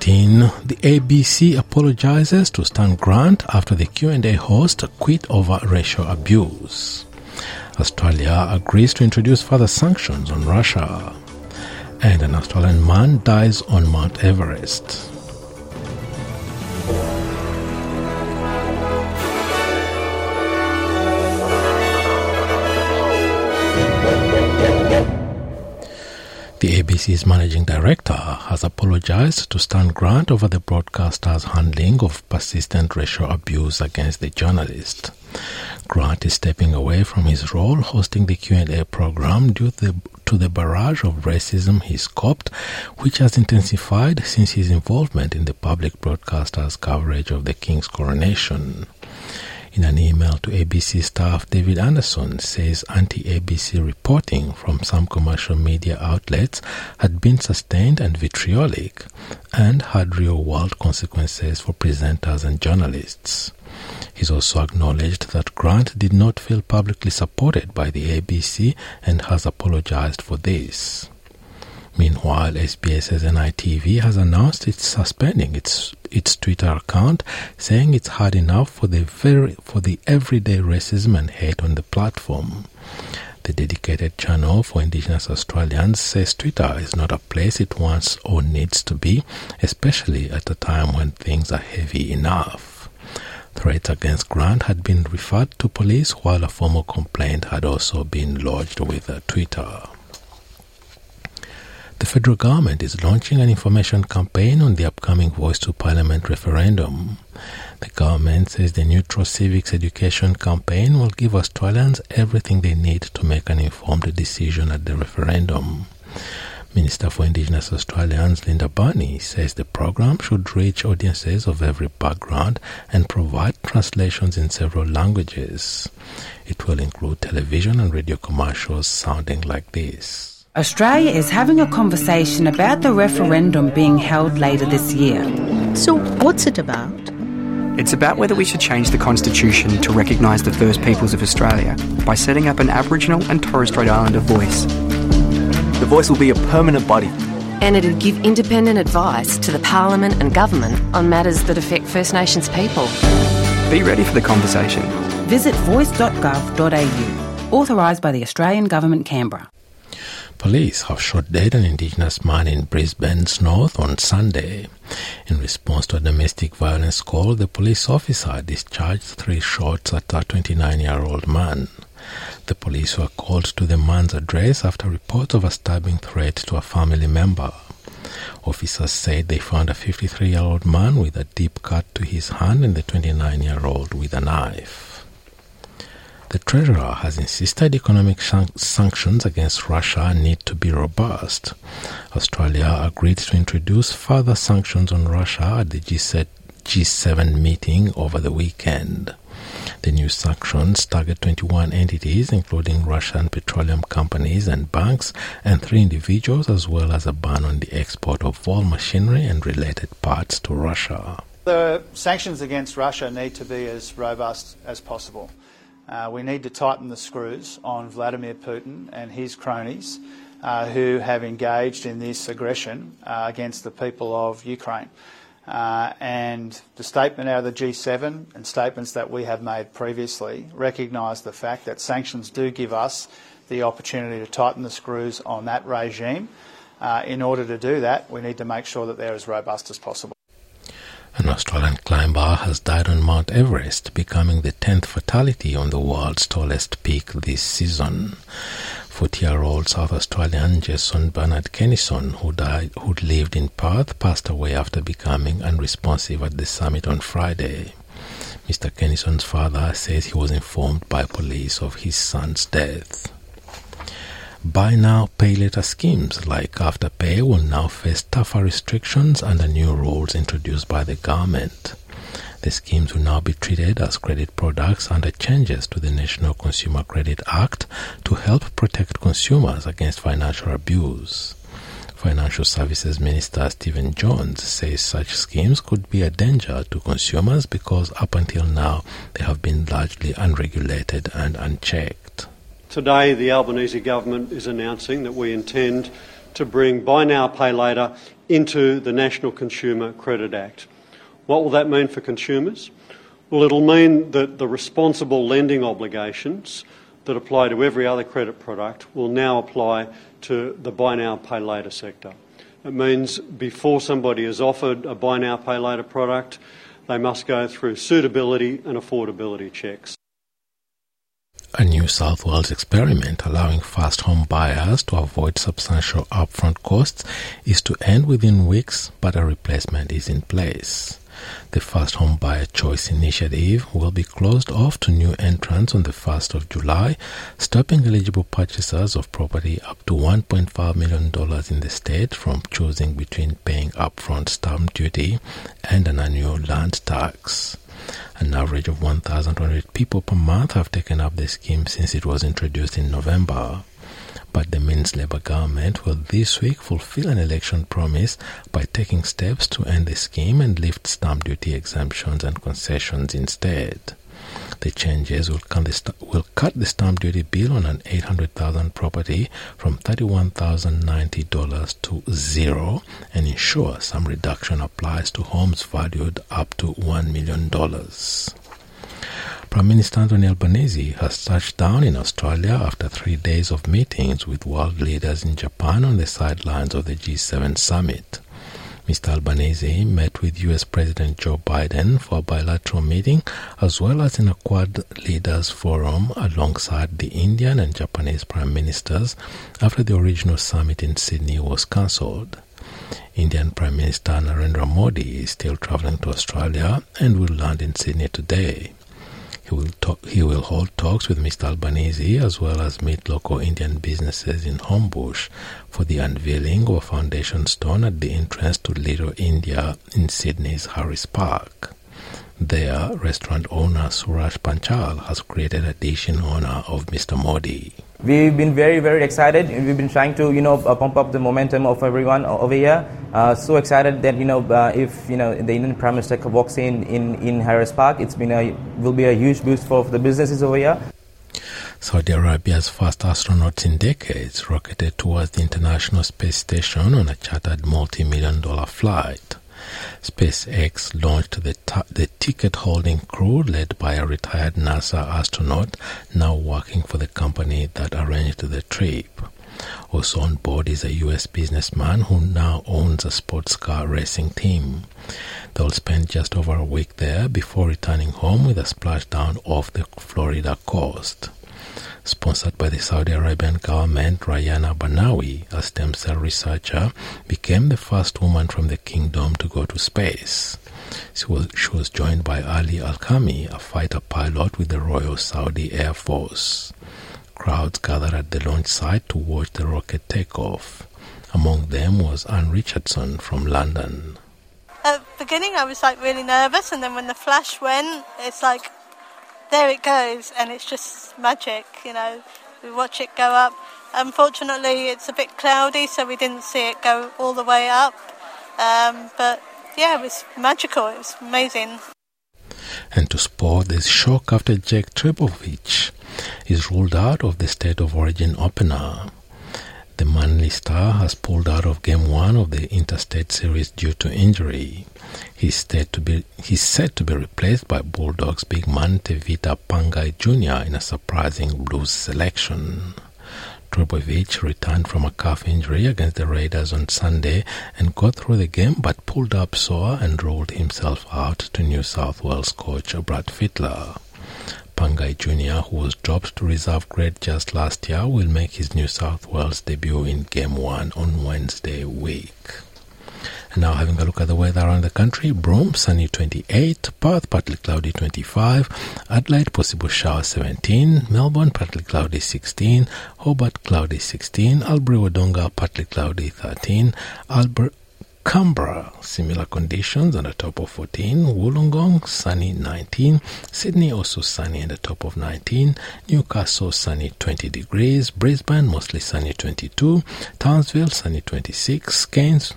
2013, the ABC apologizes to Stan Grant after the Q&A host quit over racial abuse. Australia agrees to introduce further sanctions on Russia. And an Australian man dies on Mount Everest. The ABC's managing director has apologized to Stan Grant over the broadcaster's handling of persistent racial abuse against the journalist. Grant is stepping away from his role hosting the Q&A program due to the barrage of racism he's copped, which has intensified since his involvement in the public broadcaster's coverage of the King's coronation. In an email to ABC staff, David Anderson says anti-ABC reporting from some commercial media outlets had been sustained and vitriolic and had real-world consequences for presenters and journalists. He's also acknowledged that Grant did not feel publicly supported by the ABC and has apologized for this. Meanwhile, SBS's NITV has announced it's suspending its Twitter account, saying it's hard enough for the everyday racism and hate on the platform. The dedicated channel for Indigenous Australians says Twitter is not a place it wants or needs to be, especially at a time when things are heavy enough. Threats against Grant had been referred to police, while a formal complaint had also been lodged with Twitter. The federal government is launching an information campaign on the upcoming Voice to Parliament referendum. The government says the neutral civics education campaign will give Australians everything they need to make an informed decision at the referendum. Minister for Indigenous Australians Linda Burney says the program should reach audiences of every background and provide translations in several languages. It will include television and radio commercials sounding like this. Australia is having a conversation about the referendum being held later this year. So what's it about? It's about whether we should change the Constitution to recognise the First Peoples of Australia by setting up an Aboriginal and Torres Strait Islander voice. The voice will be a permanent body. And it'll give independent advice to the Parliament and government on matters that affect First Nations people. Be ready for the conversation. Visit voice.gov.au. Authorised by the Australian Government, Canberra. Police have shot dead an Indigenous man in Brisbane's north on Sunday. In response to a domestic violence call, the police officer discharged 3 shots at a 29-year-old man. The police were called to the man's address after reports of a stabbing threat to a family member. Officers said they found a 53-year-old man with a deep cut to his hand and the 29-year-old with a knife. The Treasurer has insisted economic sanctions against Russia need to be robust. Australia agreed to introduce further sanctions on Russia at the G7 meeting over the weekend. The new sanctions target 21 entities, including Russian petroleum companies and banks, and 3 individuals, as well as a ban on the export of all machinery and related parts to Russia. The sanctions against Russia need to be as robust as possible. We need to tighten the screws on Vladimir Putin and his cronies who have engaged in this aggression against the people of Ukraine. And the statement out of the G7 and statements that we have made previously recognise the fact that sanctions do give us the opportunity to tighten the screws on that regime. In order to do that, we need to make sure that they're as robust as possible. An Australian climber has died on Mount Everest, becoming the 10th fatality on the world's tallest peak this season. 40-year-old South Australian Jason Bernard Kenison, who lived in Perth, passed away after becoming unresponsive at the summit on Friday. Mr. Kenison's father says he was informed by police of his son's death. Buy now, pay later schemes like Afterpay will now face tougher restrictions under new rules introduced by the government. The schemes will now be treated as credit products under changes to the National Consumer Credit Act to help protect consumers against financial abuse. Financial Services Minister Stephen Jones says such schemes could be a danger to consumers because up until now they have been largely unregulated and unchecked. Today, the Albanese government is announcing that we intend to bring buy now, pay later into the National Consumer Credit Act. What will that mean for consumers? Well, it'll mean that the responsible lending obligations that apply to every other credit product will now apply to the buy now, pay later sector. It means before somebody is offered a buy now, pay later product, they must go through suitability and affordability checks. A New South Wales experiment allowing first home buyers to avoid substantial upfront costs is to end within weeks, but a replacement is in place. The First Home Buyer Choice Initiative will be closed off to new entrants on the 1st of July, stopping eligible purchasers of property up to $1.5 million in the state from choosing between paying upfront stamp duty and an annual land tax. An average of 1,200 people per month have taken up the scheme since it was introduced in November. But the Minns Labor government will this week fulfill an election promise by taking steps to end the scheme and lift stamp duty exemptions and concessions instead. The changes will cut the stamp duty bill on an $800,000 property from $31,090 to zero and ensure some reduction applies to homes valued up to $1 million. Prime Minister Anthony Albanese has touched down in Australia after 3 days of meetings with world leaders in Japan on the sidelines of the G7 summit. Mr. Albanese met with US President Joe Biden for a bilateral meeting as well as in a Quad Leaders Forum alongside the Indian and Japanese Prime Ministers after the original summit in Sydney was cancelled. Indian Prime Minister Narendra Modi is still travelling to Australia and will land in Sydney today. He will hold talks with Mr. Albanese as well as meet local Indian businesses in Homebush for the unveiling of a foundation stone at the entrance to Little India in Sydney's Harris Park. There, restaurant owner Suraj Panchal has created a dish in honor of Mr. Modi. We've been very, very excited. We've been trying to, pump up the momentum of everyone over here. So excited that, if, the Indian Prime Minister walks in Harris Park, will be a huge boost for the businesses over here. Saudi Arabia's first astronauts in decades rocketed towards the International Space Station on a chartered multi-million-dollar flight. SpaceX launched the ticket-holding crew led by a retired NASA astronaut now working for the company that arranged the trip. Also on board is a US businessman who now owns a sports car racing team. They'll spend just over a week there before returning home with a splashdown off the Florida coast. Sponsored by the Saudi Arabian government, Rayana Banawi, a stem cell researcher, became the first woman from the kingdom to go to space. She was joined by Ali Alkami, a fighter pilot with the Royal Saudi Air Force. Crowds gathered at the launch site to watch the rocket take off. Among them was Anne Richardson from London. At the beginning I was really nervous, and then when the flash went, it's there it goes, and it's just magic, We watch it go up. Unfortunately, it's a bit cloudy, so we didn't see it go all the way up. But yeah, it was magical. It was amazing. And to sport, there's shock after Jack Trbojevic is ruled out of the State of Origin opener. The Manly star has pulled out of Game 1 of the Interstate Series due to injury. He's set to be replaced by Bulldogs big man Tevita Pangai Jr. in a surprising Blues selection. Trbojevic returned from a calf injury against the Raiders on Sunday and got through the game but pulled up sore and ruled himself out to New South Wales coach Brad Fittler. Pangai Jr., who was dropped to reserve grade just last year, will make his New South Wales debut in Game 1 on Wednesday week. And now having a look at the weather around the country, Broome, sunny 28, Perth, partly cloudy 25, Adelaide, possible shower 17, Melbourne, partly cloudy 16, Hobart, cloudy 16, Albury Wodonga, partly cloudy 13, Canberra, similar conditions and a top of 14, Wollongong, sunny 19, Sydney also sunny and a top of 19, Newcastle, sunny 20 degrees, Brisbane, mostly sunny 22, Townsville, sunny 26, Cairns,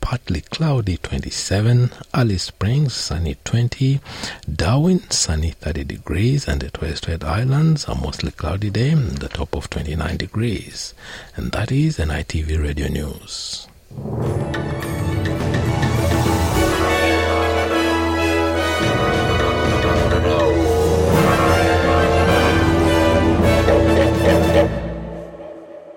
partly cloudy 27, Alice Springs, sunny 20, Darwin, sunny 30 degrees, and the Torres Strait Islands, a mostly cloudy day and the top of 29 degrees. And that is NITV Radio News.